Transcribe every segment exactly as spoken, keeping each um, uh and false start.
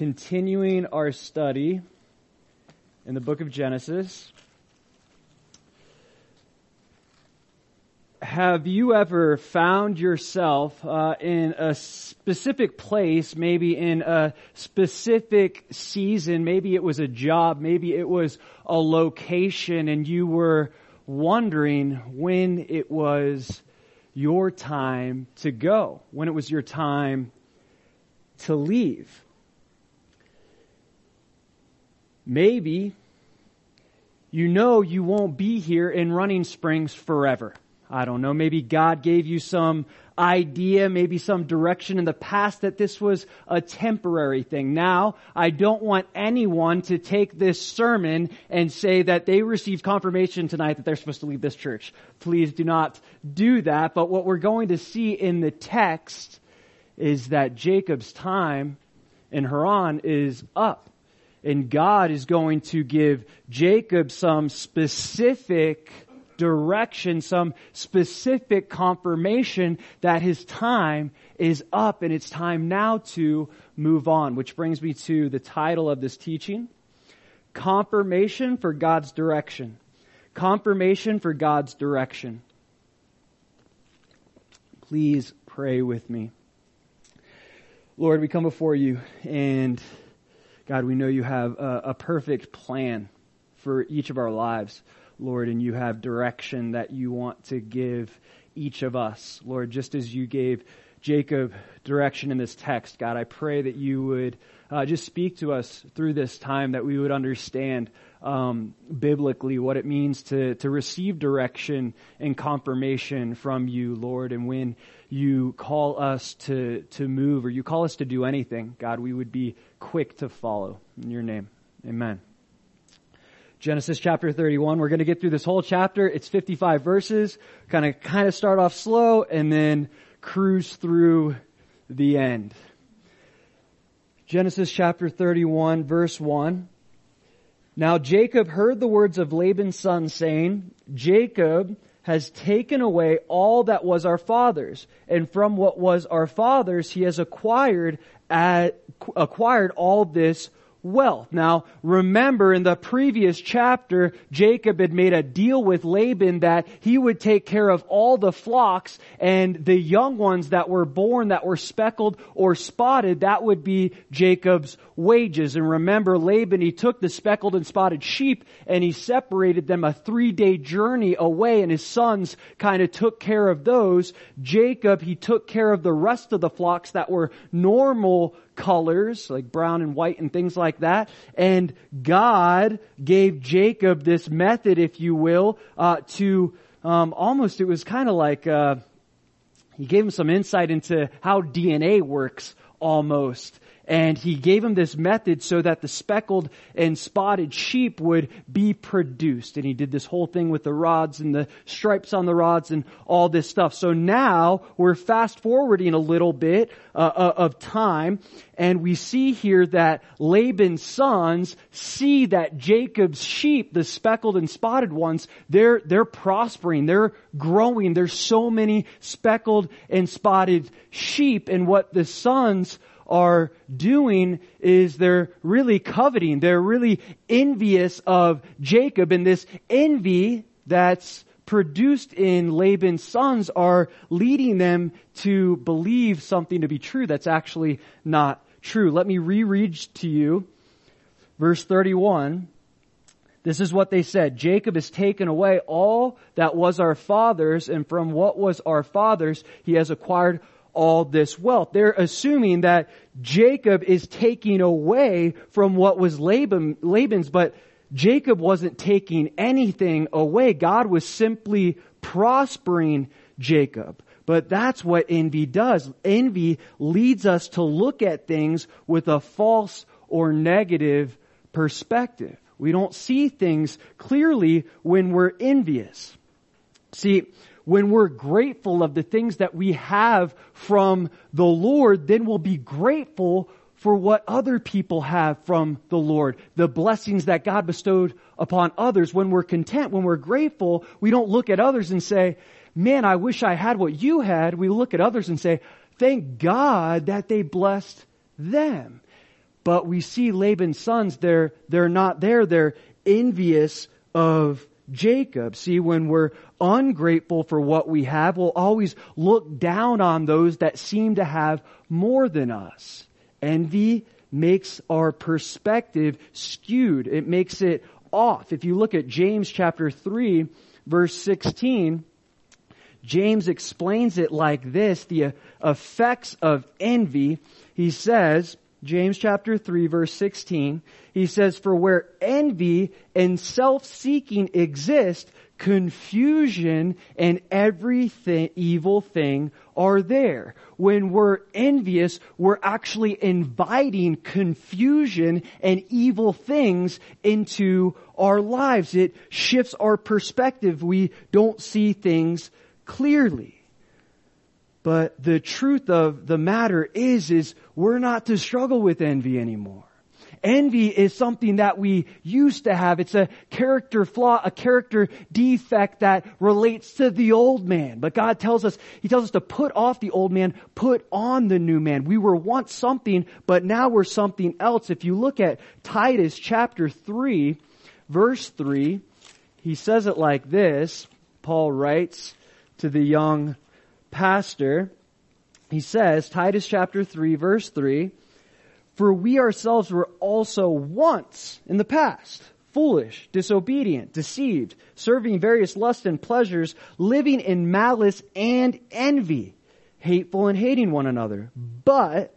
continuing our study in the book of Genesis. Have you ever found yourself uh, in a specific place, maybe in a specific season, maybe it was a job, maybe it was a location, and you were wondering when it was your time to go, when it was your time to leave? Maybe you know you won't be here in Running Springs forever. I don't know, maybe God gave you some idea, maybe some direction in the past that this was a temporary thing. Now, I don't want anyone to take this sermon and say that they received confirmation tonight that they're supposed to leave this church. Please do not do that. But what we're going to see in the text is that Jacob's time in Haran is up. And God is going to give Jacob some specific direction, some specific confirmation that his time is up and it's time now to move on. Which brings me to the title of this teaching: Confirmation for God's Direction. Confirmation for God's Direction. Please pray with me. Lord, we come before you, and God, we know you have a, a perfect plan for each of our lives, Lord, and you have direction that you want to give each of us. Lord, just as you gave Jacob direction in this text, God, I pray that you would uh, just speak to us through this time, that we would understand um, biblically what it means to, to receive direction and confirmation from you, Lord. And when you call us to, to move, or you call us to do anything, God, we would be quick to follow. In your name, amen. Genesis chapter thirty-one. We're going to get through this whole chapter. It's fifty-five verses. Kind of, kind of start off slow and then cruise through the end. Genesis chapter thirty-one, verse one. Now Jacob heard the words of Laban's son, saying, Jacob has taken away all that was our father's, and from what was our father's, he has acquired at, acquired all this wealth. Now, remember in the previous chapter, Jacob had made a deal with Laban that he would take care of all the flocks, and the young ones that were born, that were speckled or spotted, that would be Jacob's wages. And remember, Laban, he took the speckled and spotted sheep and he separated them a three-day journey away, and his sons kind of took care of those. Jacob, he took care of the rest of the flocks that were normal colors, like brown and white and things like that. And God gave Jacob this method, if you will, uh, to um, almost, it was kind of like uh, he gave him some insight into how D N A works almost. And he gave him this method so that the speckled and spotted sheep would be produced. And he did this whole thing with the rods and the stripes on the rods and all this stuff. So now we're fast forwarding a little bit uh, of time. And we see here that Laban's sons see that Jacob's sheep, the speckled and spotted ones, they're, they're prospering, they're growing. There's so many speckled and spotted sheep. And what the sons are doing is they're really coveting. They're really envious of Jacob, and this envy that's produced in Laban's sons are leading them to believe something to be true that's actually not true. Let me reread to you verse thirty-one. This is what they said. Jacob has taken away all that was our father's, and from what was our father's, he has acquired all this wealth. They're assuming that Jacob is taking away from what was Laban, Laban's, but Jacob wasn't taking anything away. God was simply prospering Jacob. But that's what envy does. Envy leads us to look at things with a false or negative perspective. We don't see things clearly when we're envious. See, when we're grateful of the things that we have from the Lord, then we'll be grateful for what other people have from the Lord, the blessings that God bestowed upon others. When we're content, when we're grateful, we don't look at others and say, man, I wish I had what you had. We look at others and say, thank God that they blessed them. But we see Laban's sons, they're, they're not there. They're envious of Jacob. See, when we're ungrateful for what we have, we'll always look down on those that seem to have more than us. Envy makes our perspective skewed. It makes it off. If you look at James chapter three, verse sixteen, James explains it like this, the effects of envy. He says, James chapter three, verse sixteen, he says, "For where envy and self-seeking exist, confusion and every evil thing are there." When we're envious, we're actually inviting confusion and evil things into our lives. It shifts our perspective. We don't see things clearly. But the truth of the matter is, is we're not to struggle with envy anymore. Envy is something that we used to have. It's a character flaw, a character defect that relates to the old man. But God tells us, He tells us to put off the old man, put on the new man. We were once something, but now we're something else. If you look at Titus chapter three, verse three, he says it like this. Paul writes to the young pastor, he says, Titus chapter three, verse three, "For we ourselves were also once in the past, foolish, disobedient, deceived, serving various lusts and pleasures, living in malice and envy, hateful and hating one another. But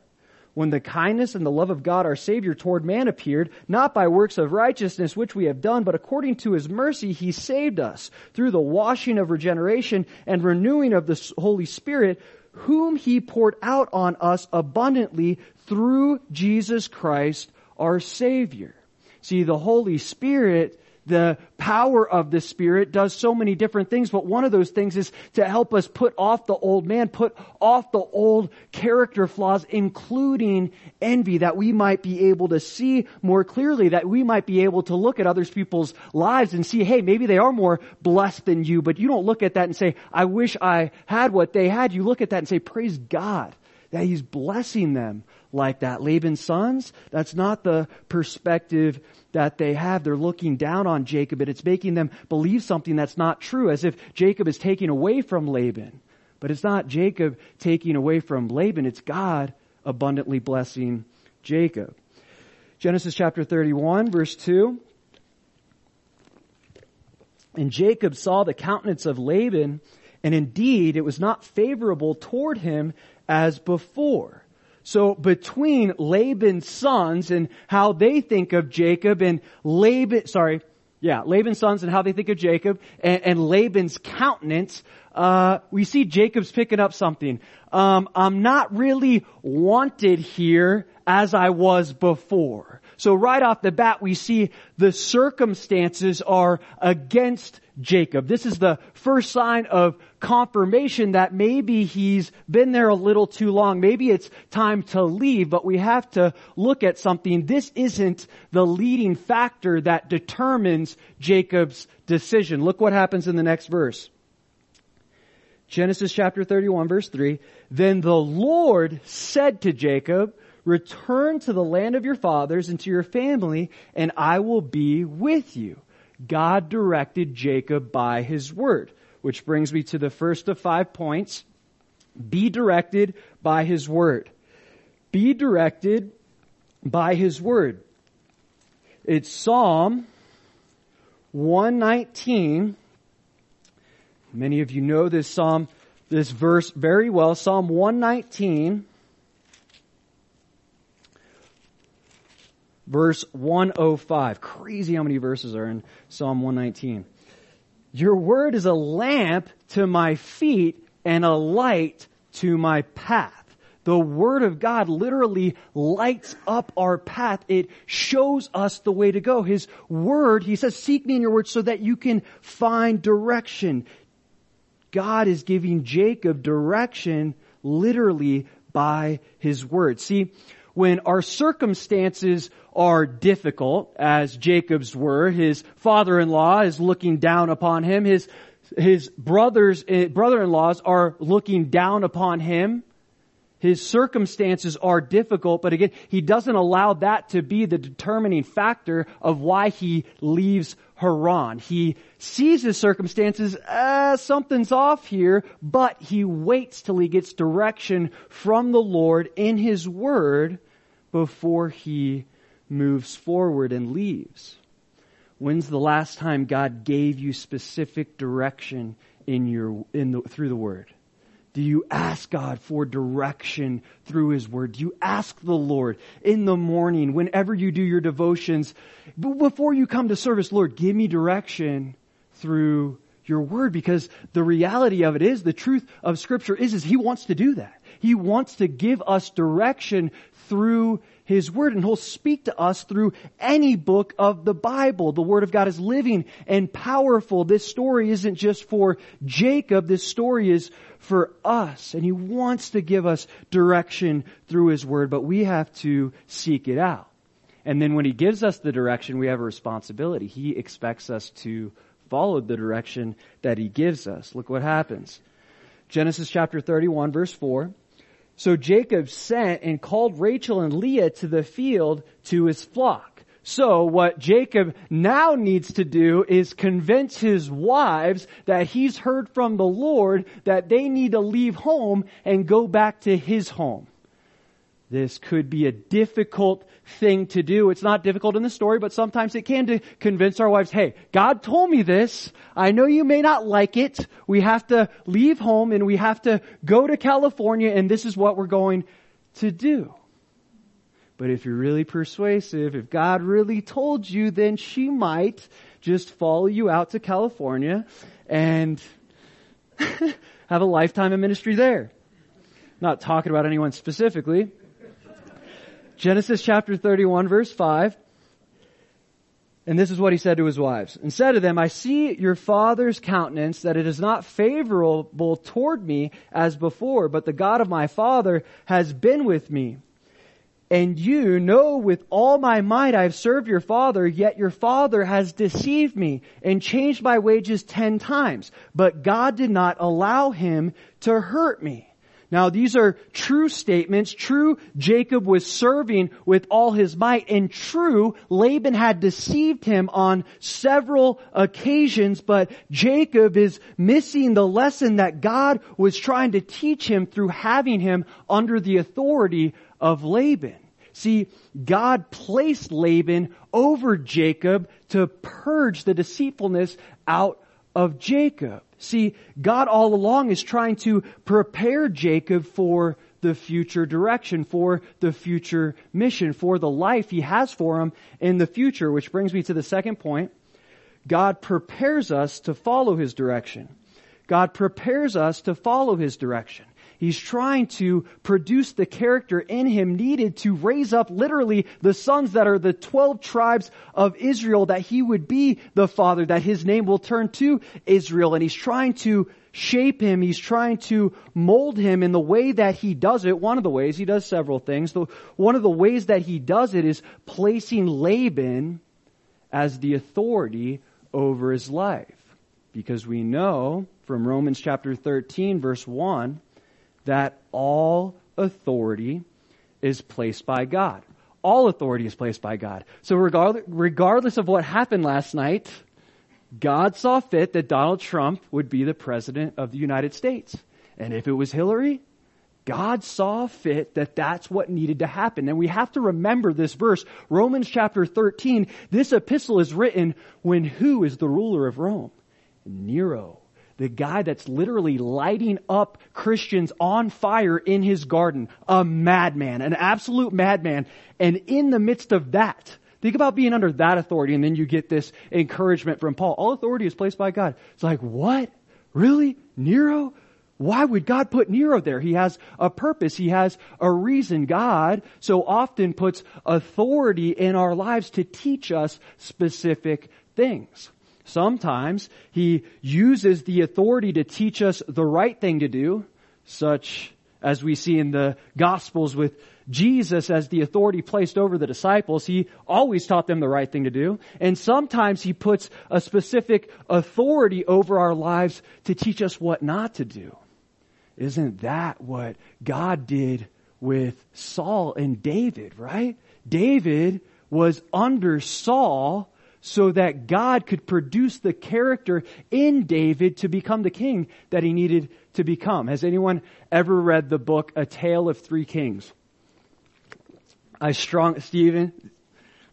when the kindness and the love of God our Savior toward man appeared, not by works of righteousness which we have done, but according to His mercy He saved us, through the washing of regeneration and renewing of the Holy Spirit, whom He poured out on us abundantly through Jesus Christ our Savior." See, the Holy Spirit, the power of the Spirit, does so many different things, but one of those things is to help us put off the old man, put off the old character flaws, including envy, that we might be able to see more clearly, that we might be able to look at other people's lives and see, hey, maybe they are more blessed than you, but you don't look at that and say, I wish I had what they had. You look at that and say, praise God that He's blessing them like that. Laban's sons, that's not the perspective that they have. They're looking down on Jacob, and it's making them believe something that's not true, as if Jacob is taking away from Laban. But it's not Jacob taking away from Laban. It's God abundantly blessing Jacob. Genesis chapter thirty-one, verse two. "And Jacob saw the countenance of Laban, and indeed it was not favorable toward him as before." So between Laban's sons and how they think of Jacob and Laban, sorry, yeah, Laban's sons and how they think of Jacob and, and Laban's countenance, uh, we see Jacob's picking up something. Um, I'm not really wanted here as I was before. So right off the bat, we see the circumstances are against Jacob. This is the first sign of confirmation that maybe he's been there a little too long. Maybe it's time to leave, but we have to look at something. This isn't the leading factor that determines Jacob's decision. Look what happens in the next verse. Genesis chapter thirty-one, verse three. "Then the Lord said to Jacob, return to the land of your fathers and to your family, and I will be with you." God directed Jacob by His word, which brings me to the first of five points. Be directed by His word. Be directed by His word. It's Psalm one nineteen. Many of you know this psalm, this verse very well. Psalm one nineteen, verse one oh five. Crazy how many verses are in Psalm one nineteen. "Your word is a lamp to my feet and a light to my path." The word of God literally lights up our path. It shows us the way to go. His word, He says, seek me in your word so that you can find direction. God is giving Jacob direction literally by His word. See, when our circumstances are difficult, as Jacob's were, his father-in-law is looking down upon him, his, his brothers, brother-in-laws are looking down upon him, His circumstances are difficult, but again, he doesn't allow that to be the determining factor of why he leaves Haran. He sees his circumstances, uh, something's off here, but he waits till he gets direction from the Lord in his word before he moves forward and leaves. When's the last time God gave you specific direction in your in the, through the word? Do you ask God for direction through his word? Do you ask the Lord in the morning, whenever you do your devotions, before you come to service, Lord, give me direction through your word? Because the reality of it is, the truth of Scripture is, is he wants to do that. He wants to give us direction through his word, and he'll speak to us through any book of the Bible. The word of God is living and powerful. This story isn't just for Jacob. This story is for us, and he wants to give us direction through his word, but we have to seek it out. And then when he gives us the direction, we have a responsibility. He expects us to follow the direction that he gives us. Look what happens. Genesis chapter thirty-one, verse four. So Jacob sent and called Rachel and Leah to the field to his flock. So what Jacob now needs to do is convince his wives that he's heard from the Lord that they need to leave home and go back to his home. This could be a difficult thing to do. It's not difficult in the story, but sometimes it can, to convince our wives, hey, God told me this. I know you may not like it. We have to leave home and we have to go to California, and this is what we're going to do. But if you're really persuasive, if God really told you, then she might just follow you out to California and have a lifetime of ministry there. Not talking about anyone specifically. Genesis chapter thirty-one, verse five. And this is what he said to his wives. And said to them, I see your father's countenance, that it is not favorable toward me as before, but the God of my father has been with me. And you know with all my might I have served your father, yet your father has deceived me and changed my wages ten times. But God did not allow him to hurt me. Now, these are true statements. True, Jacob was serving with all his might. And true, Laban had deceived him on several occasions. But Jacob is missing the lesson that God was trying to teach him through having him under the authority of Laban. See, God placed Laban over Jacob to purge the deceitfulness out of Jacob. See, God all along is trying to prepare Jacob for the future direction, for the future mission, for the life he has for him in the future, which brings me to the second point. God prepares us to follow his direction. God prepares us to follow his direction. He's trying to produce the character in him needed to raise up literally the sons that are the twelve tribes of Israel, that he would be the father, that his name will turn to Israel. And he's trying to shape him. He's trying to mold him in the way that he does it. One of the ways, he does several things. One of the ways that he does it is placing Laban as the authority over his life. Because we know from Romans chapter thirteen, verse one, that all authority is placed by God. All authority is placed by God. So regardless, regardless of what happened last night, God saw fit that Donald Trump would be the president of the United States. And if it was Hillary, God saw fit that that's what needed to happen. And we have to remember this verse, Romans chapter thirteen. This epistle is written when who is the ruler of Rome? Nero. The guy that's literally lighting up Christians on fire in his garden. A madman, an absolute madman. And in the midst of that, think about being under that authority, and then you get this encouragement from Paul. All authority is placed by God. It's like, what? Really? Nero? Why would God put Nero there? He has a purpose. He has a reason. God so often puts authority in our lives to teach us specific things. Sometimes he uses the authority to teach us the right thing to do, such as we see in the Gospels with Jesus as the authority placed over the disciples. He always taught them the right thing to do. And sometimes he puts a specific authority over our lives to teach us what not to do. Isn't that what God did with Saul and David, right? David was under Saul so that God could produce the character in David to become the king that he needed to become. Has anyone ever read the book, A Tale of Three Kings? I strong, Stephen,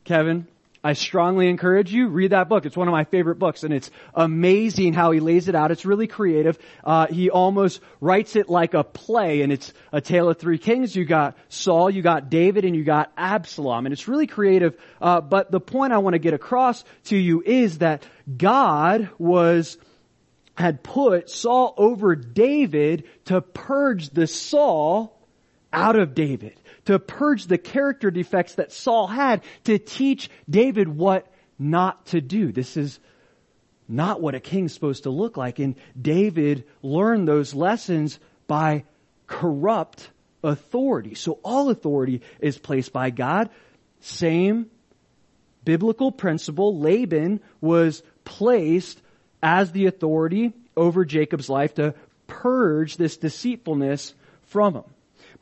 Kevin, I strongly encourage you, read that book. It's one of my favorite books, and it's amazing how he lays it out. It's really creative. Uh, he almost writes it like a play, and it's A Tale of Three Kings. You got Saul, you got David, and you got Absalom, and it's really creative. Uh, but the point I want to get across to you is that God was had put Saul over David to purge the Saul out of David, to purge the character defects that Saul had, to teach David what not to do. This is not what a king's supposed to look like. And David learned those lessons by corrupt authority. So all authority is placed by God. Same biblical principle. Laban was placed as the authority over Jacob's life to purge this deceitfulness from him.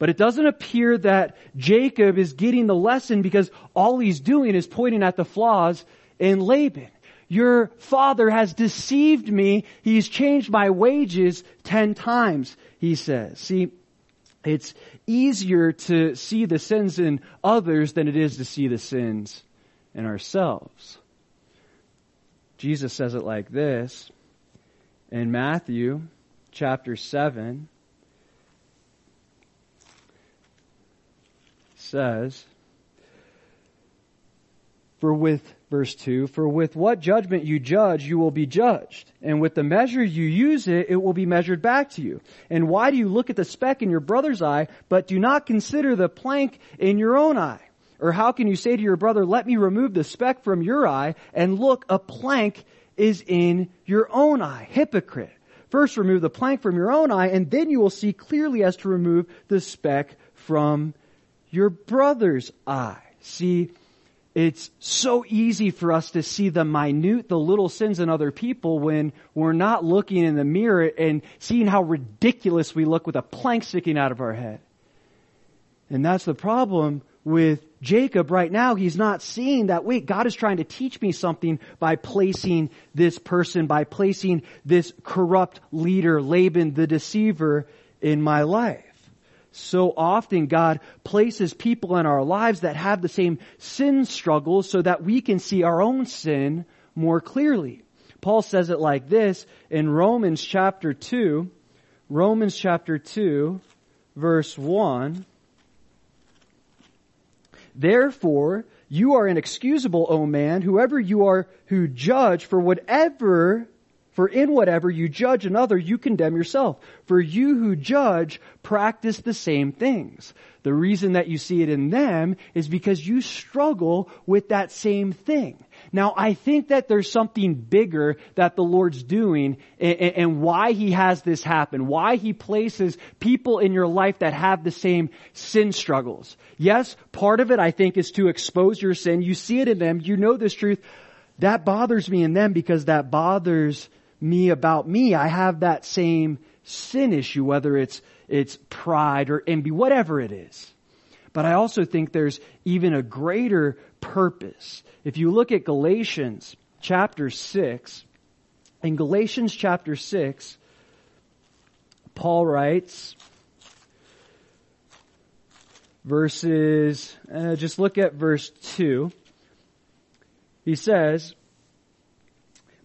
But it doesn't appear that Jacob is getting the lesson, because all he's doing is pointing at the flaws in Laban. Your father has deceived me. He's changed my wages ten times, he says. See, it's easier to see the sins in others than it is to see the sins in ourselves. Jesus says it like this in Matthew chapter seven. Says, for with, verse two, for with what judgment you judge, you will be judged. And with the measure you use it, it will be measured back to you. And why do you look at the speck in your brother's eye, but do not consider the plank in your own eye? Or how can you say to your brother, let me remove the speck from your eye, and look, a plank is in your own eye? Hypocrite. First remove the plank from your own eye, and then you will see clearly as to remove the speck from your brother's eye. See, it's so easy for us to see the minute, the little sins in other people when we're not looking in the mirror and seeing how ridiculous we look with a plank sticking out of our head. And that's the problem with Jacob right now. He's not seeing that, wait, God is trying to teach me something by placing this person, by placing this corrupt leader, Laban the deceiver, in my life. So often God places people in our lives that have the same sin struggles so that we can see our own sin more clearly. Paul says it like this in Romans chapter two, Romans chapter two, verse one. Therefore, you are inexcusable, O man, whoever you are who judge, for whatever For in whatever you judge another, you condemn yourself. For you who judge, practice the same things. The reason that you see it in them is because you struggle with that same thing. Now, I think that there's something bigger that the Lord's doing, and, and why He has this happen, why He places people in your life that have the same sin struggles. Yes, part of it, I think, is to expose your sin. You see it in them. You know this truth. That bothers me in them because that bothers me about me. I have that same sin issue, whether it's it's pride or envy, whatever it is. But I also think there's even a greater purpose. If you look at Galatians chapter six, in Galatians chapter six, Paul writes, verses, uh, just look at verse two. He says,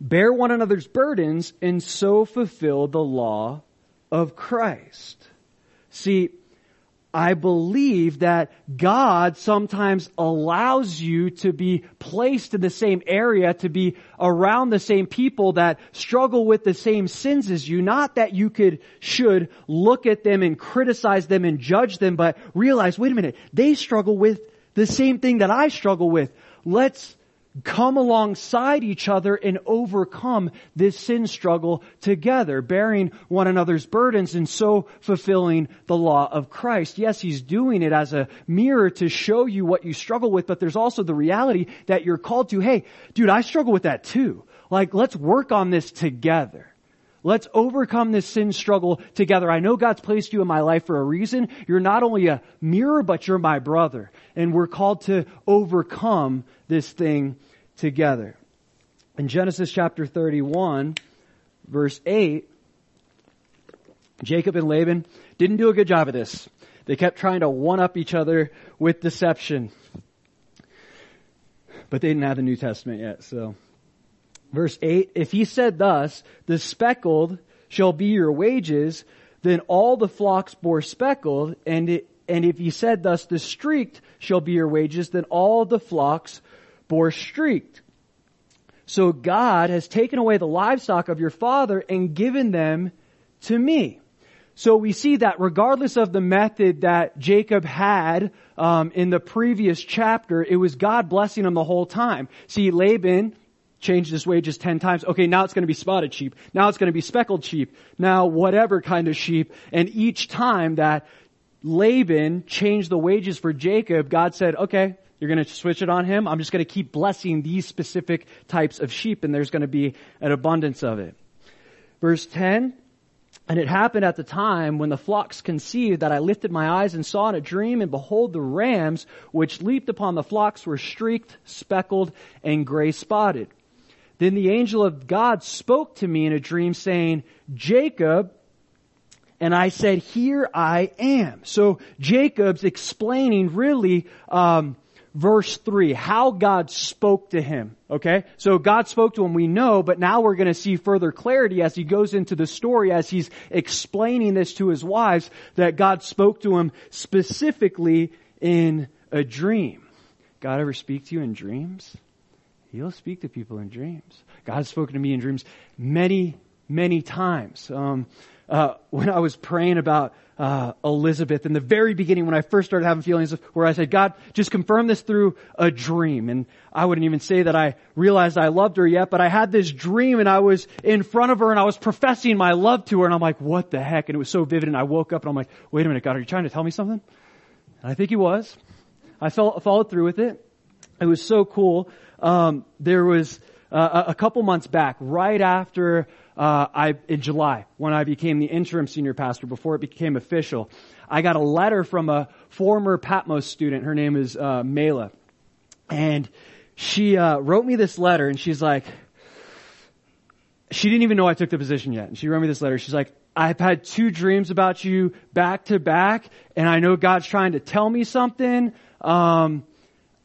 bear one another's burdens and so fulfill the law of Christ. See, I believe that God sometimes allows you to be placed in the same area, to be around the same people that struggle with the same sins as you. Not that you could, should look at them and criticize them and judge them, but realize, wait a minute, they struggle with the same thing that I struggle with. Let's come alongside each other and overcome this sin struggle together, bearing one another's burdens and so fulfilling the law of Christ. Yes, He's doing it as a mirror to show you what you struggle with, but there's also the reality that you're called to, hey, dude, I struggle with that too. Like, let's work on this together. Let's overcome this sin struggle together. I know God's placed you in my life for a reason. You're not only a mirror, but you're my brother. And we're called to overcome this thing together. In Genesis chapter thirty-one, verse eight, Jacob and Laban didn't do a good job of this. They kept trying to one-up each other with deception. But they didn't have the New Testament yet, so... Verse eight, if he said thus, the speckled shall be your wages, then all the flocks bore speckled, and it, and if he said thus, the streaked shall be your wages, then all the flocks bore streaked. So God has taken away the livestock of your father and given them to me. So we see that regardless of the method that Jacob had um, in the previous chapter, it was God blessing him the whole time. See, Laban changed his wages ten times. Okay, now it's going to be spotted sheep. Now it's going to be speckled sheep. Now whatever kind of sheep. And each time that Laban changed the wages for Jacob, God said, okay, you're going to switch it on him. I'm just going to keep blessing these specific types of sheep, and there's going to be an abundance of it. Verse ten, and it happened at the time when the flocks conceived that I lifted my eyes and saw in a dream, and behold, the rams which leaped upon the flocks were streaked, speckled, and gray spotted. Then the angel of God spoke to me in a dream saying, Jacob, and I said, here I am. So Jacob's explaining really um, verse three, how God spoke to him. Okay, so God spoke to him, we know, but now we're going to see further clarity as he goes into the story, as he's explaining this to his wives, that God spoke to him specifically in a dream. God ever speak to you in dreams? He'll speak to people in dreams. God's spoken to me in dreams many, many times. Um, uh, when I was praying about uh, Elizabeth in the very beginning, when I first started having feelings of, where I said, God, just confirm this through a dream. And I wouldn't even say that I realized I loved her yet, but I had this dream and I was in front of her and I was professing my love to her. And I'm like, what the heck? And it was so vivid. And I woke up and I'm like, wait a minute, God, are you trying to tell me something? And I think he was. I felt, followed through with it. It was so cool. Um, there was uh, a couple months back, right after uh, I in July, when I became the interim senior pastor, before it became official, I got a letter from a former Patmos student. Her name is uh, Mayla. And she uh, wrote me this letter, and she's like, she didn't even know I took the position yet. And she wrote me this letter. She's like, I've had two dreams about you back to back, and I know God's trying to tell me something. Um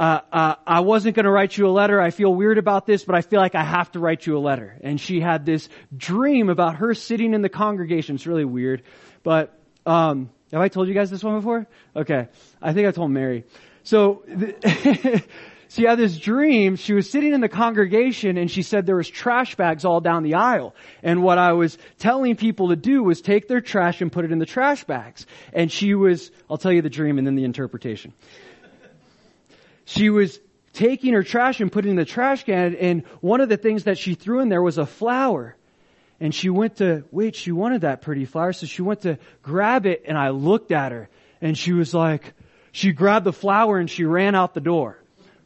Uh, uh, I wasn't going to write you a letter. I feel weird about this, but I feel like I have to write you a letter. And she had this dream about her sitting in the congregation. It's really weird. But um, have I told you guys this one before? Okay. I think I told Mary. So the she had this dream. She was sitting in the congregation and she said there was trash bags all down the aisle. And what I was telling people to do was take their trash and put it in the trash bags. And she was, I'll tell you the dream and then the interpretation. She was taking her trash and putting it in the trash can, and one of the things that she threw in there was a flower. And she went to, wait, she wanted that pretty flower, so she went to grab it, and I looked at her, and she was like, she grabbed the flower and she ran out the door.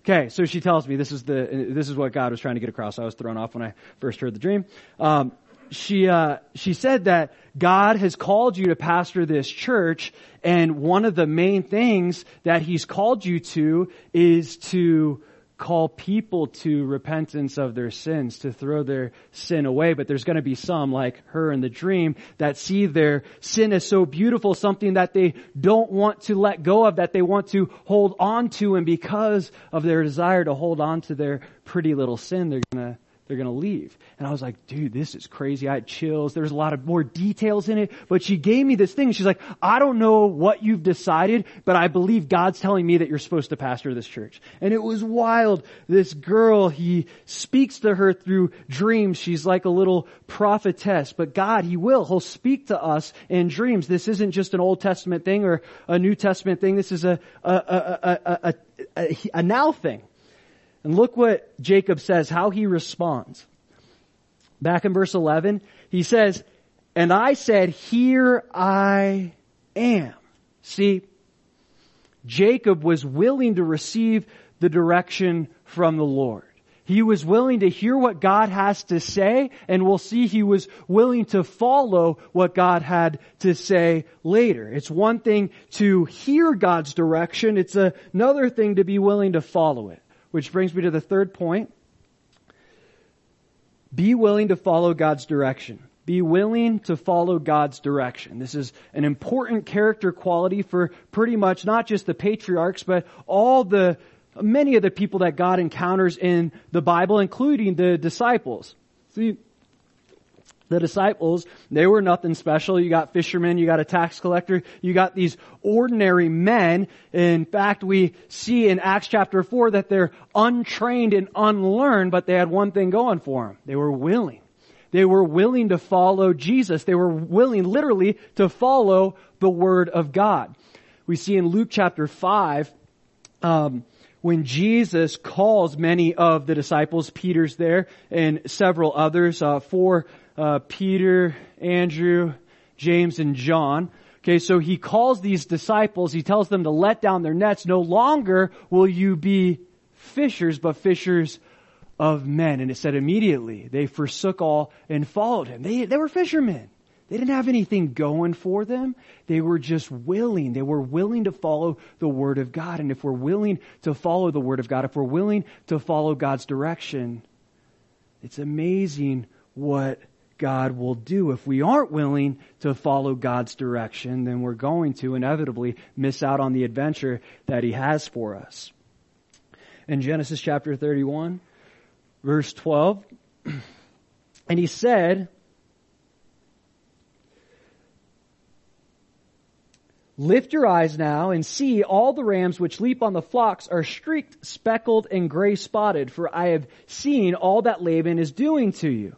Okay, so she tells me this is the this is what God was trying to get across. I was thrown off when I first heard the dream. Um, she uh, she said that God has called you to pastor this church, and one of the main things that he's called you to is to call people to repentance of their sins, to throw their sin away. But there's going to be some, like her in the dream, that see their sin as so beautiful, something that they don't want to let go of, that they want to hold on to, and because of their desire to hold on to their pretty little sin, they're going to They're going to leave. And I was like, dude, this is crazy. I had chills. There's a lot of more details in it. But she gave me this thing. She's like, I don't know what you've decided, but I believe God's telling me that you're supposed to pastor this church. And it was wild. This girl, he speaks to her through dreams. She's like a little prophetess. But God, he will. He'll speak to us in dreams. This isn't just an Old Testament thing or a New Testament thing. This is a, a, a, a, a, a, a now thing. And look what Jacob says, how he responds. Back in verse eleven, he says, and I said, here I am. See, Jacob was willing to receive the direction from the Lord. He was willing to hear what God has to say, and we'll see he was willing to follow what God had to say later. It's one thing to hear God's direction. It's another thing to be willing to follow it. Which brings me to the third point. Be willing to follow God's direction. Be willing to follow God's direction. This is an important character quality for pretty much not just the patriarchs, but all the many of the people that God encounters in the Bible, including the disciples. See, the disciples, they were nothing special. You got fishermen, you got a tax collector, you got these ordinary men. In fact, we see in Acts chapter four that they're untrained and unlearned, but they had one thing going for them. They were willing. They were willing to follow Jesus. They were willing literally to follow the Word of God. We see in Luke chapter five, um, when Jesus calls many of the disciples, Peter's there and several others, uh, four, uh, Peter, Andrew, James, and John. Okay, so he calls these disciples, he tells them to let down their nets. No longer will you be fishers, but fishers of men. And it said immediately they forsook all and followed him. They, they were fishermen. They didn't have anything going for them. They were just willing. They were willing to follow the Word of God. And if we're willing to follow the Word of God, if we're willing to follow God's direction, it's amazing what God will do. If we aren't willing to follow God's direction, then we're going to inevitably miss out on the adventure that He has for us. In Genesis chapter thirty-one, verse twelve, and he said, "Lift your eyes now and see all the rams which leap on the flocks are streaked, speckled, and gray spotted, for I have seen all that Laban is doing to you."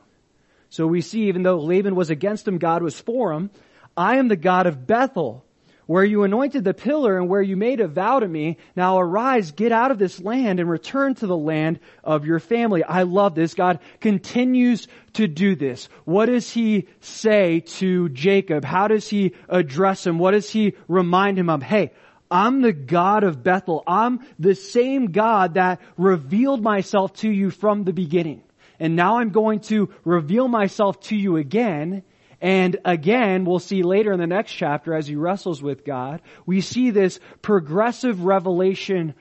So we see even though Laban was against him, God was for him. "I am the God of Bethel, where you anointed the pillar and where you made a vow to me. Now arise, get out of this land and return to the land of your family." I love this. God continues to do this. What does he say to Jacob? How does he address him? What does he remind him of? Hey, I'm the God of Bethel. I'm the same God that revealed myself to you from the beginning. And now I'm going to reveal myself to you again. And again, we'll see later in the next chapter as he wrestles with God, we see this progressive revelation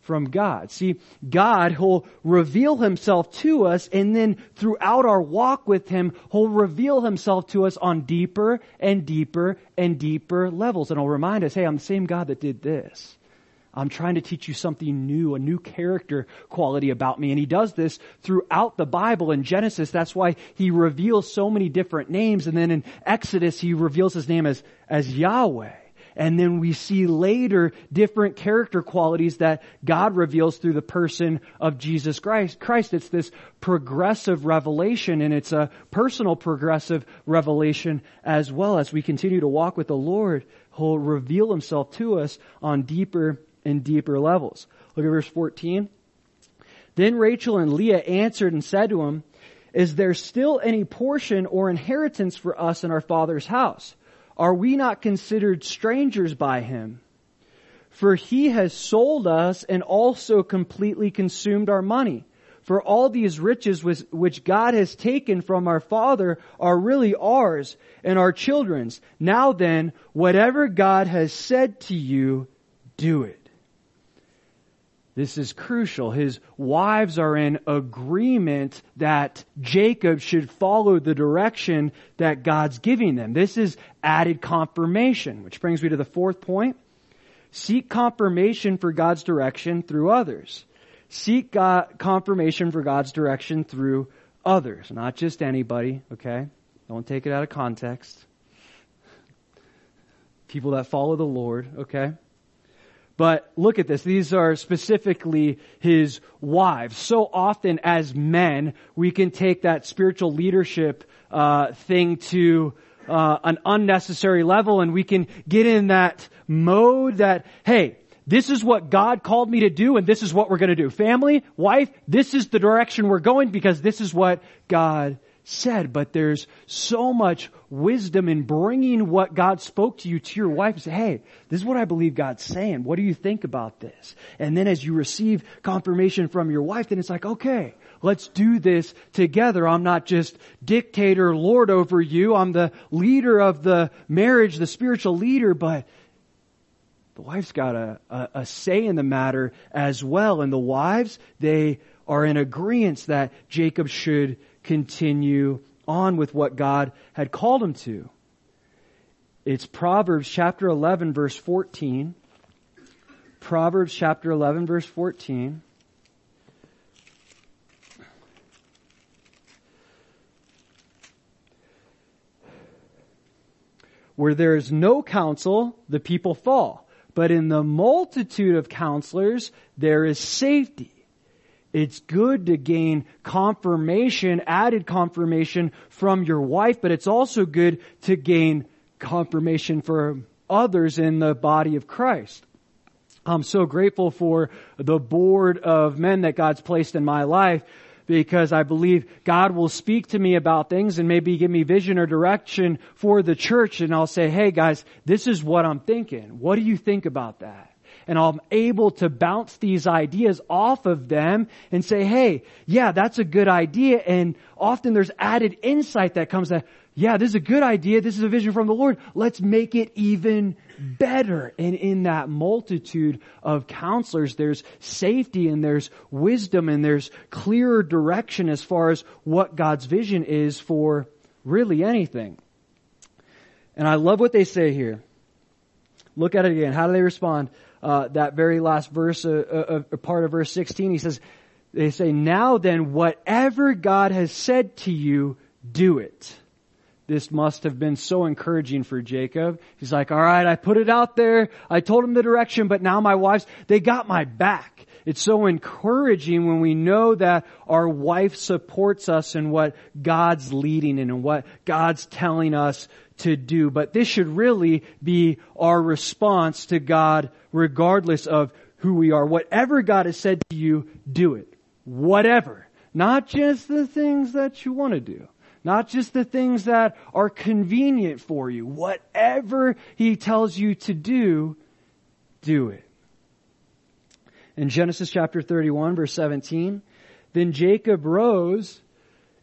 from God. See, God will reveal himself to us, and then throughout our walk with him, he'll reveal himself to us on deeper and deeper and deeper levels. And he'll remind us, hey, I'm the same God that did this. I'm trying to teach you something new, a new character quality about me. And he does this throughout the Bible. In Genesis, that's why he reveals so many different names. And then in Exodus, he reveals his name as, as Yahweh. And then we see later different character qualities that God reveals through the person of Jesus Christ. Christ, it's this progressive revelation, and it's a personal progressive revelation as well. As we continue to walk with the Lord, he'll reveal himself to us on deeper and deeper levels. Look at verse fourteen. "Then Rachel and Leah answered and said to him, 'Is there still any portion or inheritance for us in our father's house? Are we not considered strangers by him? For he has sold us and also completely consumed our money. For all these riches which God has taken from our father are really ours and our children's. Now then, whatever God has said to you, do it.'" This is crucial. His wives are in agreement that Jacob should follow the direction that God's giving them. This is added confirmation, which brings me to the fourth point. Seek confirmation for God's direction through others. Seek God, confirmation for God's direction through others, not just anybody, okay? Don't take it out of context. People that follow the Lord, okay? But look at this. These are specifically his wives. So often as men, we can take that spiritual leadership uh thing to uh an unnecessary level, and we can get in that mode that, hey, this is what God called me to do, and this is what we're going to do. Family, wife, this is the direction we're going because this is what God said, but there's so much wisdom in bringing what God spoke to you to your wife and say, hey, this is what I believe God's saying. What do you think about this? And then as you receive confirmation from your wife, then it's like, okay, let's do this together. I'm not just dictator, lord over you. I'm the leader of the marriage, the spiritual leader, but the wife's got a, a, a say in the matter as well. And the wives, they are in agreement that Jacob should continue on with what God had called him to. It's Proverbs chapter eleven, verse fourteen. Proverbs chapter eleven, verse fourteen. Where there is no counsel, the people fall. But in the multitude of counselors, there is safety. It's good to gain confirmation, added confirmation from your wife, but it's also good to gain confirmation from others in the body of Christ. I'm so grateful for the board of men that God's placed in my life, because I believe God will speak to me about things and maybe give me vision or direction for the church. And I'll say, hey guys, this is what I'm thinking. What do you think about that? And I'm able to bounce these ideas off of them and say, hey, yeah, that's a good idea. And often there's added insight that comes that, yeah, this is a good idea. This is a vision from the Lord. Let's make it even better. And in that multitude of counselors, there's safety and there's wisdom and there's clearer direction as far as what God's vision is for really anything. And I love what they say here. Look at it again. How do they respond? Uh, that very last verse, a uh, uh, part of verse sixteen, he says, they say, now then, whatever God has said to you, do it. This must have been so encouraging for Jacob. He's like, all right, I put it out there. I told him the direction, but now my wives, they got my back. It's so encouraging when we know that our wife supports us in what God's leading in and what God's telling us to do. But this should really be our response to God regardless of who we are. Whatever God has said to you, do it. Whatever. Not just the things that you want to do. Not just the things that are convenient for you. Whatever He tells you to do, do it. In Genesis chapter thirty-one, verse seventeen, then Jacob rose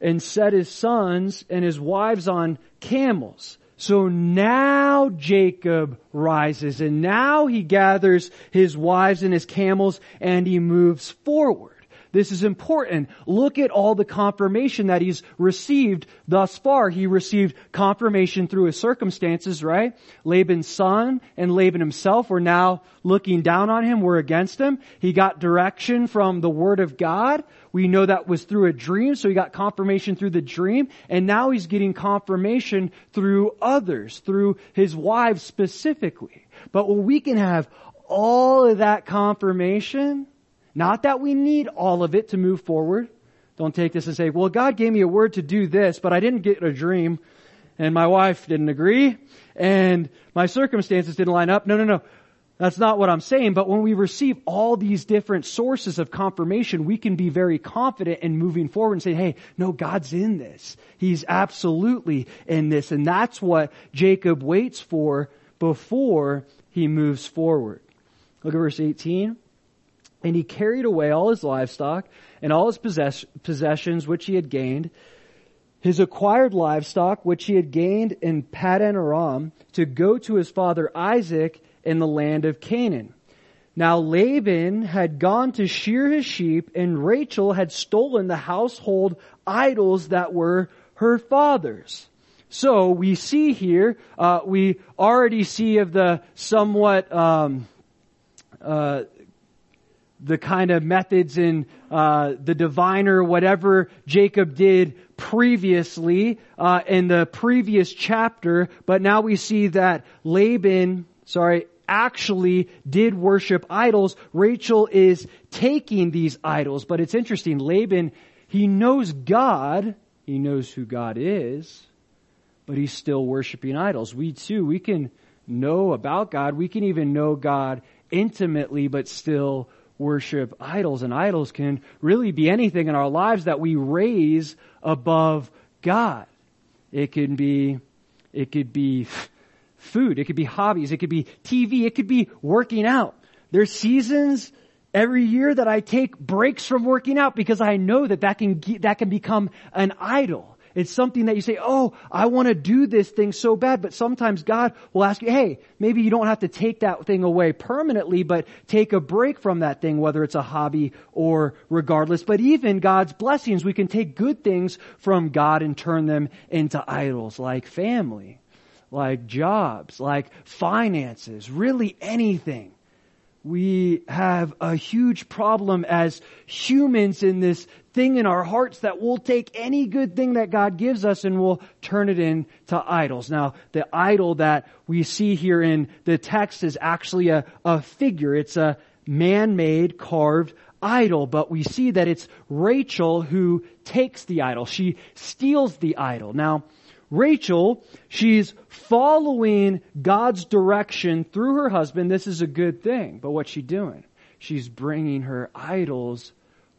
and set his sons and his wives on camels. So now Jacob rises, and now he gathers his wives and his camels and he moves forward. This is important. Look at all the confirmation that he's received thus far. He received confirmation through his circumstances, right? Laban's son and Laban himself were now looking down on him, were against him. He got direction from the Word of God. We know that was through a dream, so he got confirmation through the dream. And now he's getting confirmation through others, through his wives specifically. But when we can have all of that confirmation... Not that we need all of it to move forward. Don't take this and say, well, God gave me a word to do this, but I didn't get a dream, and my wife didn't agree, and my circumstances didn't line up. No, no, no. That's not what I'm saying. But when we receive all these different sources of confirmation, we can be very confident in moving forward and say, hey, no, God's in this. He's absolutely in this. And that's what Jacob waits for before he moves forward. Look at verse eighteen. And he carried away all his livestock and all his possess- possessions which he had gained, his acquired livestock which he had gained in Paddan Aram, to go to his father Isaac in the land of Canaan. Now Laban had gone to shear his sheep, and Rachel had stolen the household idols that were her father's. So we see here, uh, we already see of the somewhat... Um, uh, the kind of methods in uh the diviner, whatever Jacob did previously uh in the previous chapter. But now we see that Laban, sorry, actually did worship idols. Rachel is taking these idols. But it's interesting, Laban, he knows God. He knows who God is, but he's still worshiping idols. We too, we can know about God. We can even know God intimately, but still worship idols, and idols can really be anything in our lives that we raise above God. It can be, it could be food. It could be hobbies. It could be T V. It could be working out. There's seasons every year that I take breaks from working out because I know that that can, that can become an idol. It's something that you say, oh, I want to do this thing so bad. But sometimes God will ask you, hey, maybe you don't have to take that thing away permanently, but take a break from that thing, whether it's a hobby or regardless. But even God's blessings, we can take good things from God and turn them into idols, like family, like jobs, like finances, really anything. We have a huge problem as humans in this thing in our hearts that we'll take any good thing that God gives us and we'll turn it into idols. Now, the idol that we see here in the text is actually a, a figure. It's a man-made carved idol, but we see that it's Rachel who takes the idol. She steals the idol. Now, Rachel, she's following God's direction through her husband. This is a good thing. But what's she doing? She's bringing her idols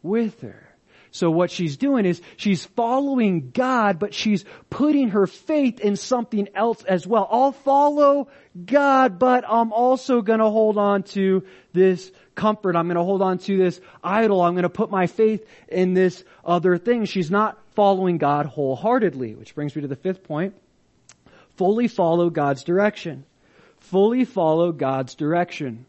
with her. So what she's doing is she's following God, but she's putting her faith in something else as well. I'll follow God, but I'm also going to hold on to this comfort. I'm going to hold on to this idol. I'm going to put my faith in this other thing. She's not following God wholeheartedly, which brings me to the fifth point. Fully follow God's direction. Fully follow God's direction.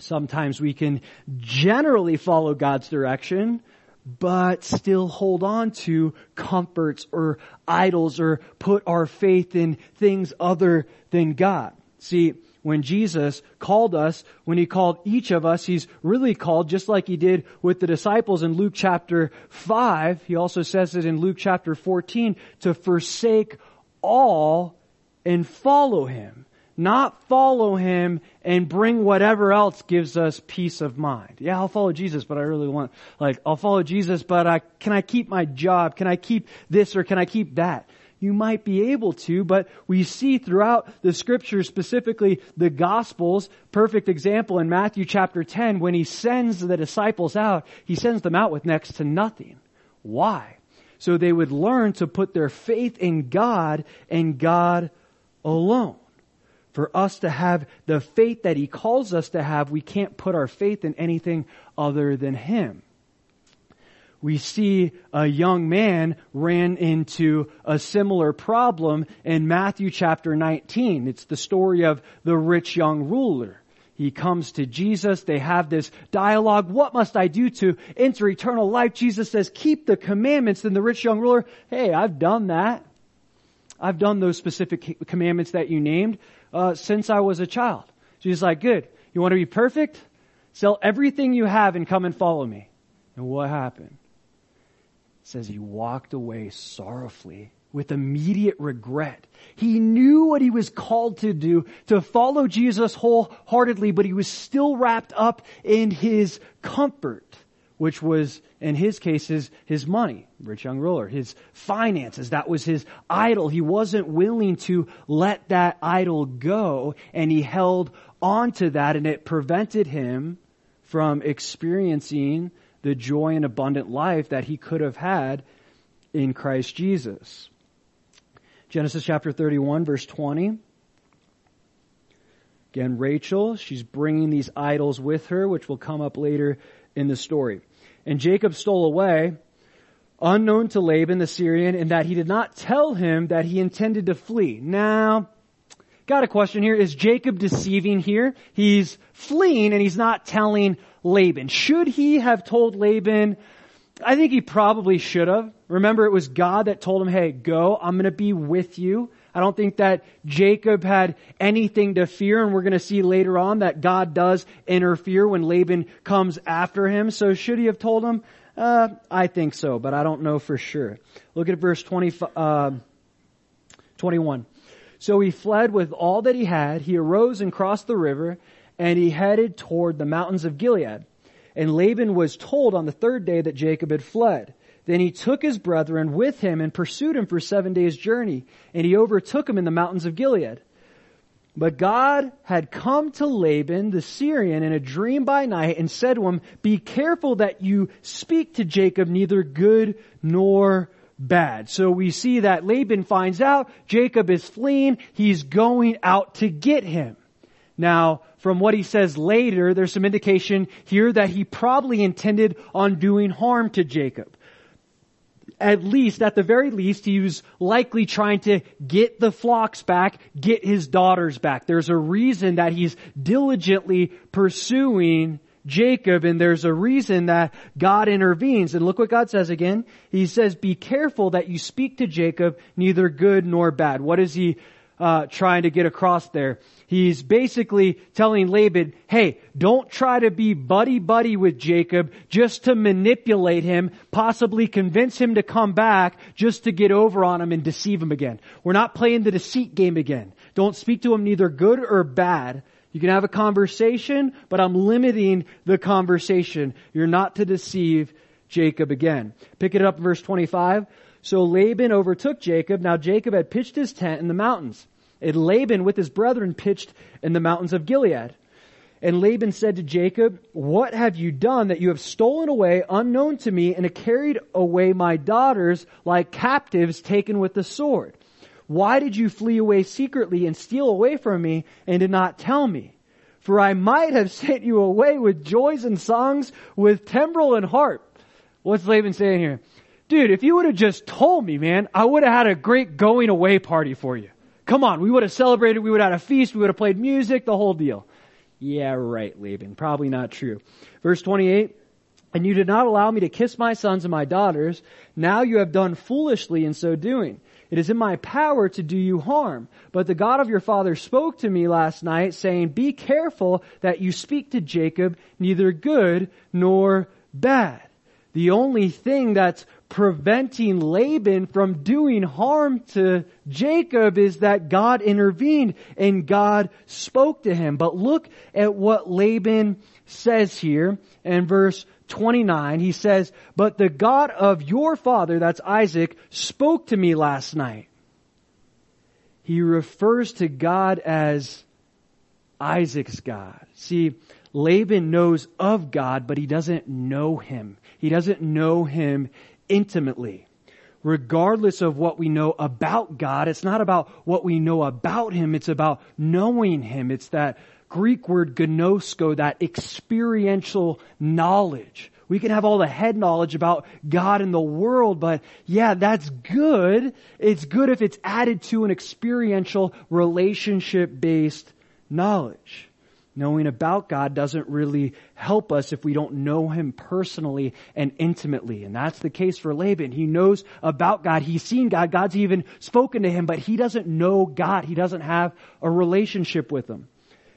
Sometimes we can generally follow God's direction, but still hold on to comforts or idols or put our faith in things other than God. See, when Jesus called us, when he called each of us, he's really called just like he did with the disciples in Luke chapter five. He also says it in Luke chapter fourteen to forsake all and follow him. Not follow him and bring whatever else gives us peace of mind. Yeah, I'll follow Jesus, but I really want, like, I'll follow Jesus, but I, can I keep my job? Can I keep this or can I keep that? You might be able to, but we see throughout the scriptures, specifically the Gospels, perfect example in Matthew chapter ten, when he sends the disciples out, he sends them out with next to nothing. Why? So they would learn to put their faith in God and God alone. For us to have the faith that he calls us to have, we can't put our faith in anything other than him. We see a young man ran into a similar problem in Matthew chapter nineteen. It's the story of the rich young ruler. He comes to Jesus. They have this dialogue. What must I do to enter eternal life? Jesus says, keep the commandments. Then the rich young ruler, hey, I've done that. I've done those specific commandments that you named uh, since I was a child. Jesus is like, good. You want to be perfect? Sell everything you have and come and follow me. And what happened? It says he walked away sorrowfully with immediate regret. He knew what he was called to do, to follow Jesus wholeheartedly, but he was still wrapped up in his comfort, which was, in his case, his, his money, rich young ruler, his finances. That was his idol. He wasn't willing to let that idol go, and he held on to that, and it prevented him from experiencing the joy and abundant life that he could have had in Christ Jesus. Genesis chapter thirty-one, verse twenty. Again, Rachel, she's bringing these idols with her, which will come up later in the story. And Jacob stole away, unknown to Laban the Syrian, in that he did not tell him that he intended to flee. Now, got a question here. Is Jacob deceiving here? He's fleeing and he's not telling Laban. Should he have told Laban? I think he probably should have. Remember, it was God that told him, hey, go, I'm going to be with you. I don't think that Jacob had anything to fear, and we're going to see later on that God does interfere when Laban comes after him. So should he have told him? Uh, I think so, but I don't know for sure. Look at verse twenty, uh, twenty-one. So he fled with all that he had. He arose and crossed the river, and he headed toward the mountains of Gilead. And Laban was told on the third day that Jacob had fled. Then he took his brethren with him and pursued him for seven days' journey, and he overtook him in the mountains of Gilead. But God had come to Laban the Syrian in a dream by night and said to him, be careful that you speak to Jacob neither good nor bad. So we see that Laban finds out Jacob is fleeing. He's going out to get him. Now, from what he says later, there's some indication here that he probably intended on doing harm to Jacob. At least, at the very least, he was likely trying to get the flocks back, get his daughters back. There's a reason that he's diligently pursuing Jacob, and there's a reason that God intervenes. And look what God says again. He says, be careful that you speak to Jacob, neither good nor bad. What is he uh, trying to get across there? He's basically telling Laban, hey, don't try to be buddy-buddy with Jacob just to manipulate him, possibly convince him to come back just to get over on him and deceive him again. We're not playing the deceit game again. Don't speak to him neither good or bad. You can have a conversation, but I'm limiting the conversation. You're not to deceive Jacob again. Pick it up in verse twenty-five. So Laban overtook Jacob. Now Jacob had pitched his tent in the mountains. And Laban with his brethren pitched in the mountains of Gilead. And Laban said to Jacob, what have you done that you have stolen away unknown to me and have carried away my daughters like captives taken with the sword? Why did you flee away secretly and steal away from me and did not tell me? For I might have sent you away with joys and songs, with timbrel and harp. What's Laban saying here? Dude, if you would have just told me, man, I would have had a great going away party for you. Come on, we would have celebrated, we would have had a feast, we would have played music, the whole deal. Yeah, right, Laban. Probably not true. Verse twenty-eight, and you did not allow me to kiss my sons and my daughters. Now you have done foolishly in so doing. It is in my power to do you harm. But the God of your father spoke to me last night, saying, be careful that you speak to Jacob, neither good nor bad. The only thing that's preventing Laban from doing harm to Jacob is that God intervened and God spoke to him. But look at what Laban says here in verse twenty-nine. He says, but the God of your father, that's Isaac, spoke to me last night. He refers to God as Isaac's God. See, Laban knows of God, but he doesn't know him. He doesn't know him intimately. Regardless of what we know about God, it's not about what we know about him, it's about knowing him. It's that Greek word gnosko, that experiential knowledge. We can have all the head knowledge about God and the world, but yeah, that's good. It's good if it's added to an experiential, relationship-based knowledge. Knowing about God doesn't really help us if we don't know him personally and intimately. And that's the case for Laban. He knows about God. He's seen God. God's even spoken to him, but he doesn't know God. He doesn't have a relationship with him.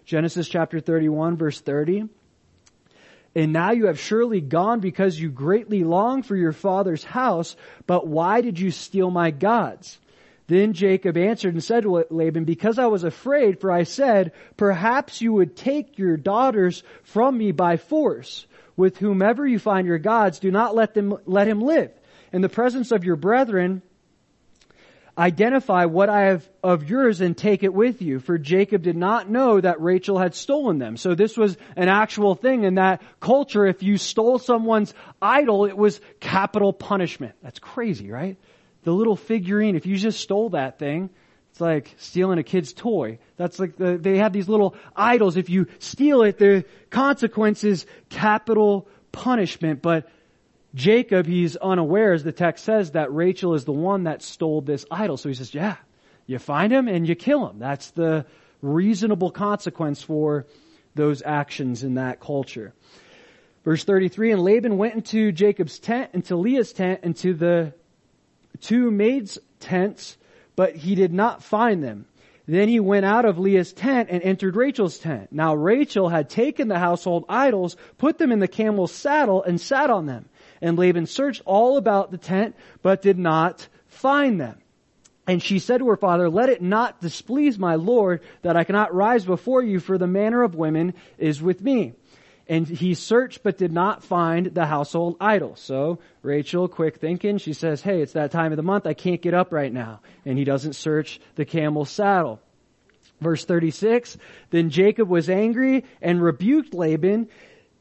Genesis chapter thirty-one, verse thirty. And now you have surely gone because you greatly long for your father's house, but why did you steal my gods? Then Jacob answered and said to Laban, because I was afraid, for I said, perhaps you would take your daughters from me by force. With whomever you find your gods, do not let them, let him live. In the presence of your brethren, identify what I have of yours and take it with you. For Jacob did not know that Rachel had stolen them. So this was an actual thing in that culture. If you stole someone's idol, it was capital punishment. That's crazy, right? The little figurine, if you just stole that thing, it's like stealing a kid's toy. That's like the, they have these little idols. If you steal it, the consequence is capital punishment. But Jacob, he's unaware, as the text says, that Rachel is the one that stole this idol. So he says, yeah, you find him and you kill him. That's the reasonable consequence for those actions in that culture. Verse thirty-three, and Laban went into Jacob's tent, into Leah's tent, into the two maids' tents, but he did not find them. Then he went out of Leah's tent and entered Rachel's tent. Now Rachel had taken the household idols, put them in the camel's saddle, and sat on them. And Laban searched all about the tent, but did not find them. And she said to her father, let it not displease my lord that I cannot rise before you, for the manner of women is with me. And he searched but did not find the household idol. So Rachel, quick thinking, she says, hey, it's that time of the month. I can't get up right now. And he doesn't search the camel's saddle. Verse thirty-six, then Jacob was angry and rebuked Laban.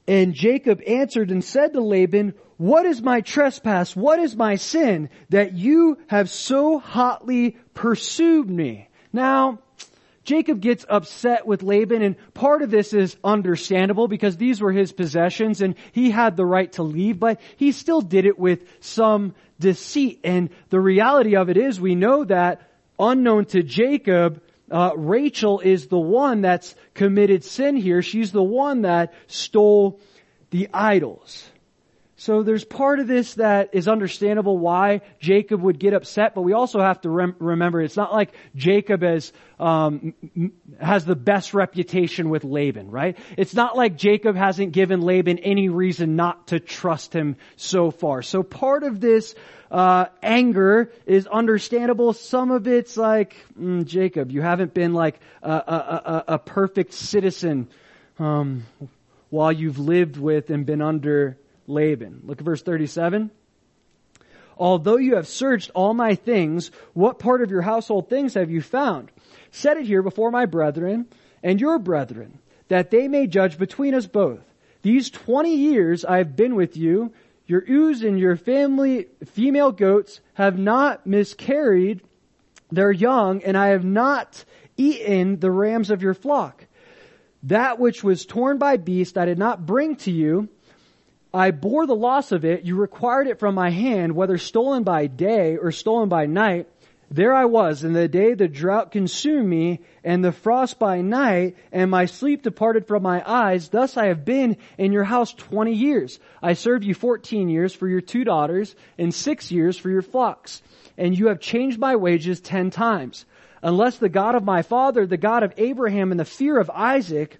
And Jacob answered and said to Laban, what is my trespass? What is my sin that you have so hotly pursued me? Now, Jacob gets upset with Laban, and part of this is understandable because these were his possessions and he had the right to leave, but he still did it with some deceit. And the reality of it is we know that unknown to Jacob, Uh, Rachel is the one that's committed sin here. She's the one that stole the idols. So there's part of this that is understandable why Jacob would get upset, but we also have to rem- remember it's not like Jacob has, um, has the best reputation with Laban, right? It's not like Jacob hasn't given Laban any reason not to trust him so far. So part of this uh anger is understandable. Some of it's like, mm, Jacob, you haven't been like a, a, a, a perfect citizen um while you've lived with and been under Laban. Look at verse thirty-seven. Although you have searched all my things, what part of your household things have you found? Set it here before my brethren and your brethren, that they may judge between us both. These twenty years I have been with you. Your ewes and your family female goats have not miscarried their young, and I have not eaten the rams of your flock. That which was torn by beast I did not bring to you. I bore the loss of it. You required it from my hand, whether stolen by day or stolen by night. There I was in the day the drought consumed me and the frost by night, and my sleep departed from my eyes. Thus I have been in your house twenty years. I served you fourteen years for your two daughters and six years for your flocks. And you have changed my wages ten times. Unless the God of my father, the God of Abraham, and the fear of Isaac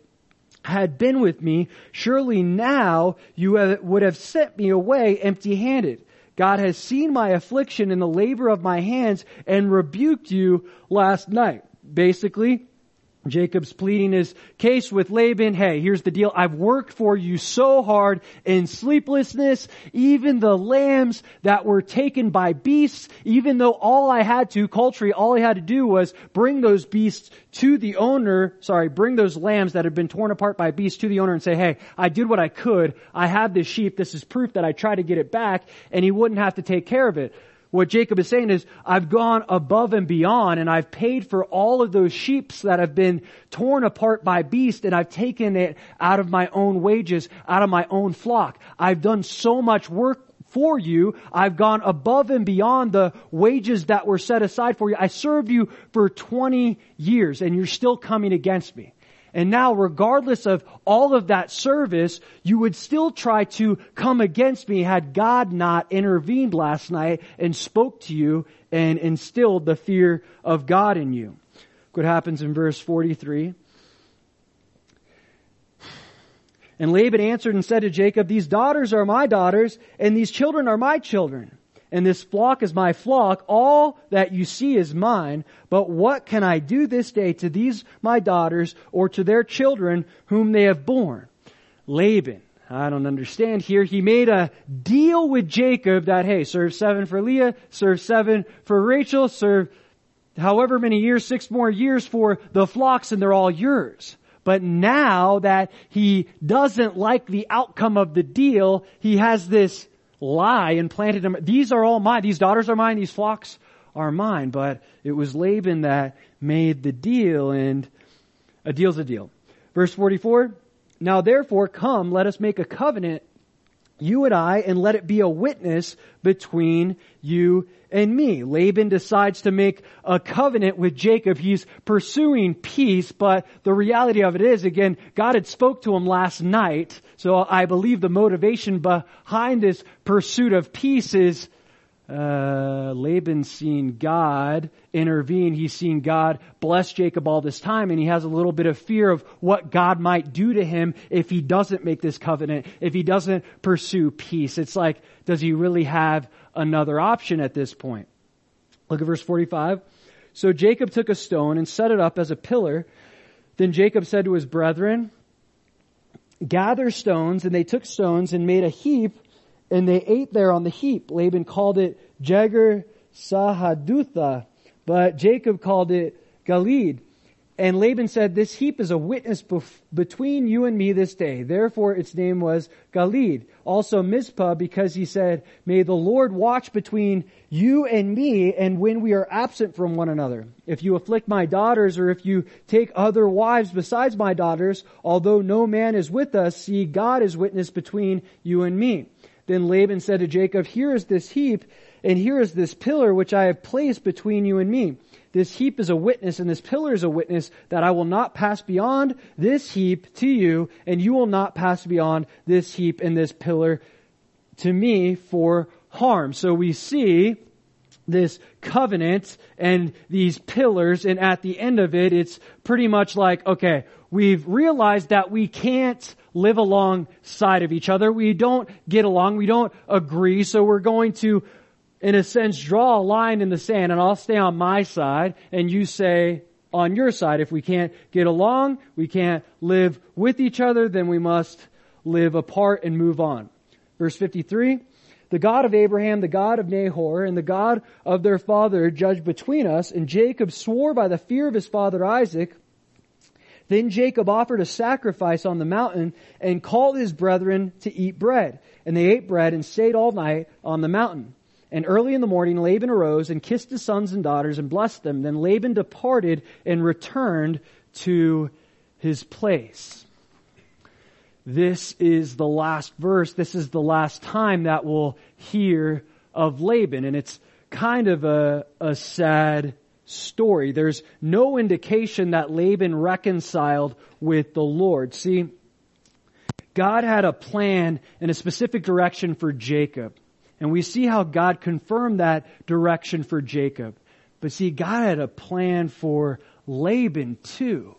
had been with me, surely now you would have sent me away empty-handed. God has seen my affliction and the labor of my hands and rebuked you last night. Basically, Jacob's pleading his case with Laban. Hey, here's the deal. I've worked for you so hard in sleeplessness. Even the lambs that were taken by beasts, even though all I had to, culturally, all I had to do was bring those beasts to the owner, sorry, bring those lambs that had been torn apart by beasts to the owner and say, hey, I did what I could. I have this sheep. This is proof that I tried to get it back, and he wouldn't have to take care of it. What Jacob is saying is, I've gone above and beyond, and I've paid for all of those sheep that have been torn apart by beasts, and I've taken it out of my own wages, out of my own flock. I've done so much work for you. I've gone above and beyond the wages that were set aside for you. I served you for twenty years, and you're still coming against me. And now, regardless of all of that service, you would still try to come against me had God not intervened last night and spoke to you and instilled the fear of God in you. Look what happens in verse forty-three. And Laban answered and said to Jacob, these daughters are my daughters, and these children are my children. And this flock is my flock. All that you see is mine. But what can I do this day to these my daughters or to their children whom they have borne? Laban, I don't understand here. He made a deal with Jacob that, hey, serve seven for Leah, serve seven for Rachel, serve however many years, six more years for the flocks, and they're all yours. But now that he doesn't like the outcome of the deal, he has this lie and planted them. These are all mine. These daughters are mine. These flocks are mine. But it was Laban that made the deal, and a deal's a deal. Verse forty-four. Now therefore come, let us make a covenant, you and I, and let it be a witness between you and me. Laban decides to make a covenant with Jacob. He's pursuing peace, but the reality of it is, again, God had spoke to him last night. So I believe the motivation behind this pursuit of peace is uh Laban's seen God intervene. He's seen God bless Jacob all this time, and he has a little bit of fear of what God might do to him if he doesn't make this covenant, if he doesn't pursue peace. It's like, does he really have another option at this point? Look at verse forty-five. So Jacob took a stone and set it up as a pillar. Then Jacob said to his brethren, gather stones, and they took stones and made a heap, and they ate there on the heap. Laban called it Jager Sahadutha, but Jacob called it Galeed. And Laban said, this heap is a witness bef- between you and me this day. Therefore, its name was Galeed, also Mizpah, because he said, may the Lord watch between you and me, and when we are absent from one another. If you afflict my daughters, or if you take other wives besides my daughters, although no man is with us, see, God is witness between you and me. Then Laban said to Jacob, here is this heap, and here is this pillar which I have placed between you and me. This heap is a witness, and this pillar is a witness that I will not pass beyond this heap to you, and you will not pass beyond this heap and this pillar to me for harm. So we see this covenant and these pillars, and at the end of it, it's pretty much like, okay, we've realized that we can't live alongside of each other. We don't get along. We don't agree. So we're going to, in a sense, draw a line in the sand, and I'll stay on my side and you say on your side. If we can't get along, we can't live with each other, then we must live apart and move on. Verse fifty-three, the God of Abraham, the God of Nahor, and the God of their father judged between us, and Jacob swore by the fear of his father Isaac. Then Jacob offered a sacrifice on the mountain and called his brethren to eat bread. And they ate bread and stayed all night on the mountain. And early in the morning, Laban arose and kissed his sons and daughters and blessed them. Then Laban departed and returned to his place. This is the last verse. This is the last time that we'll hear of Laban. And it's kind of a, a sad story. There's no indication that Laban reconciled with the Lord. See, God had a plan and a specific direction for Jacob. And we see how God confirmed that direction for Jacob. But see, God had a plan for Laban too.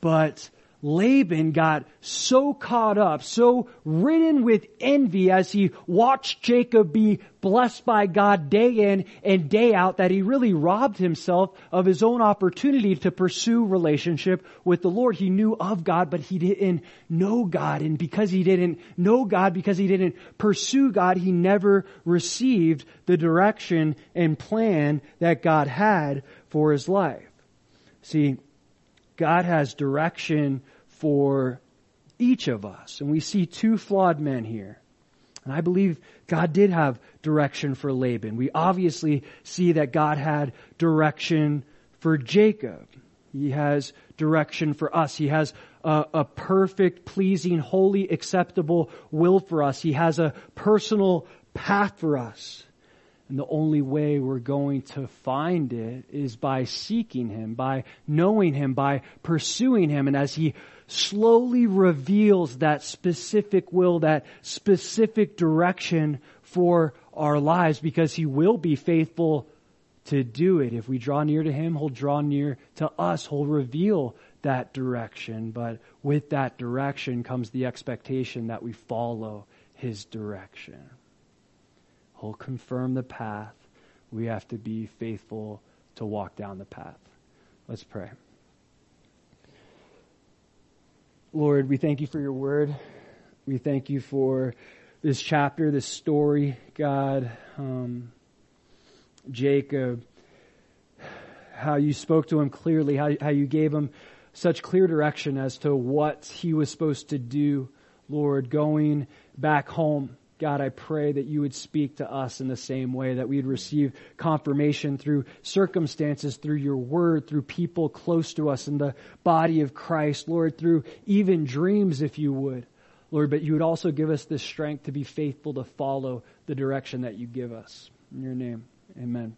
But Laban got so caught up, so ridden with envy as he watched Jacob be blessed by God day in and day out, that he really robbed himself of his own opportunity to pursue relationship with the Lord. He knew of God, but he didn't know God. And because he didn't know God, because he didn't pursue God, he never received the direction and plan that God had for his life. See, God has direction for each of us. And we see two flawed men here. And I believe God did have direction for Laban. We obviously see that God had direction for Jacob. He has direction for us. He has a, a perfect, pleasing, holy, acceptable will for us. He has a personal path for us. And the only way we're going to find it is by seeking Him, by knowing Him, by pursuing Him. And as He slowly reveals that specific will, that specific direction for our lives, because He will be faithful to do it. If we draw near to Him, He'll draw near to us. He'll reveal that direction. But with that direction comes the expectation that we follow His direction. He'll confirm the path. We have to be faithful to walk down the path. Let's pray. Lord, we thank you for your word. We thank you for this chapter, this story, God. Um, Jacob, how you spoke to him clearly, how, how you gave him such clear direction as to what he was supposed to do, Lord, going back home. God, I pray that you would speak to us in the same way, that we'd receive confirmation through circumstances, through your word, through people close to us in the body of Christ, Lord, through even dreams, if you would, Lord, but you would also give us the strength to be faithful to follow the direction that you give us. In your name, amen.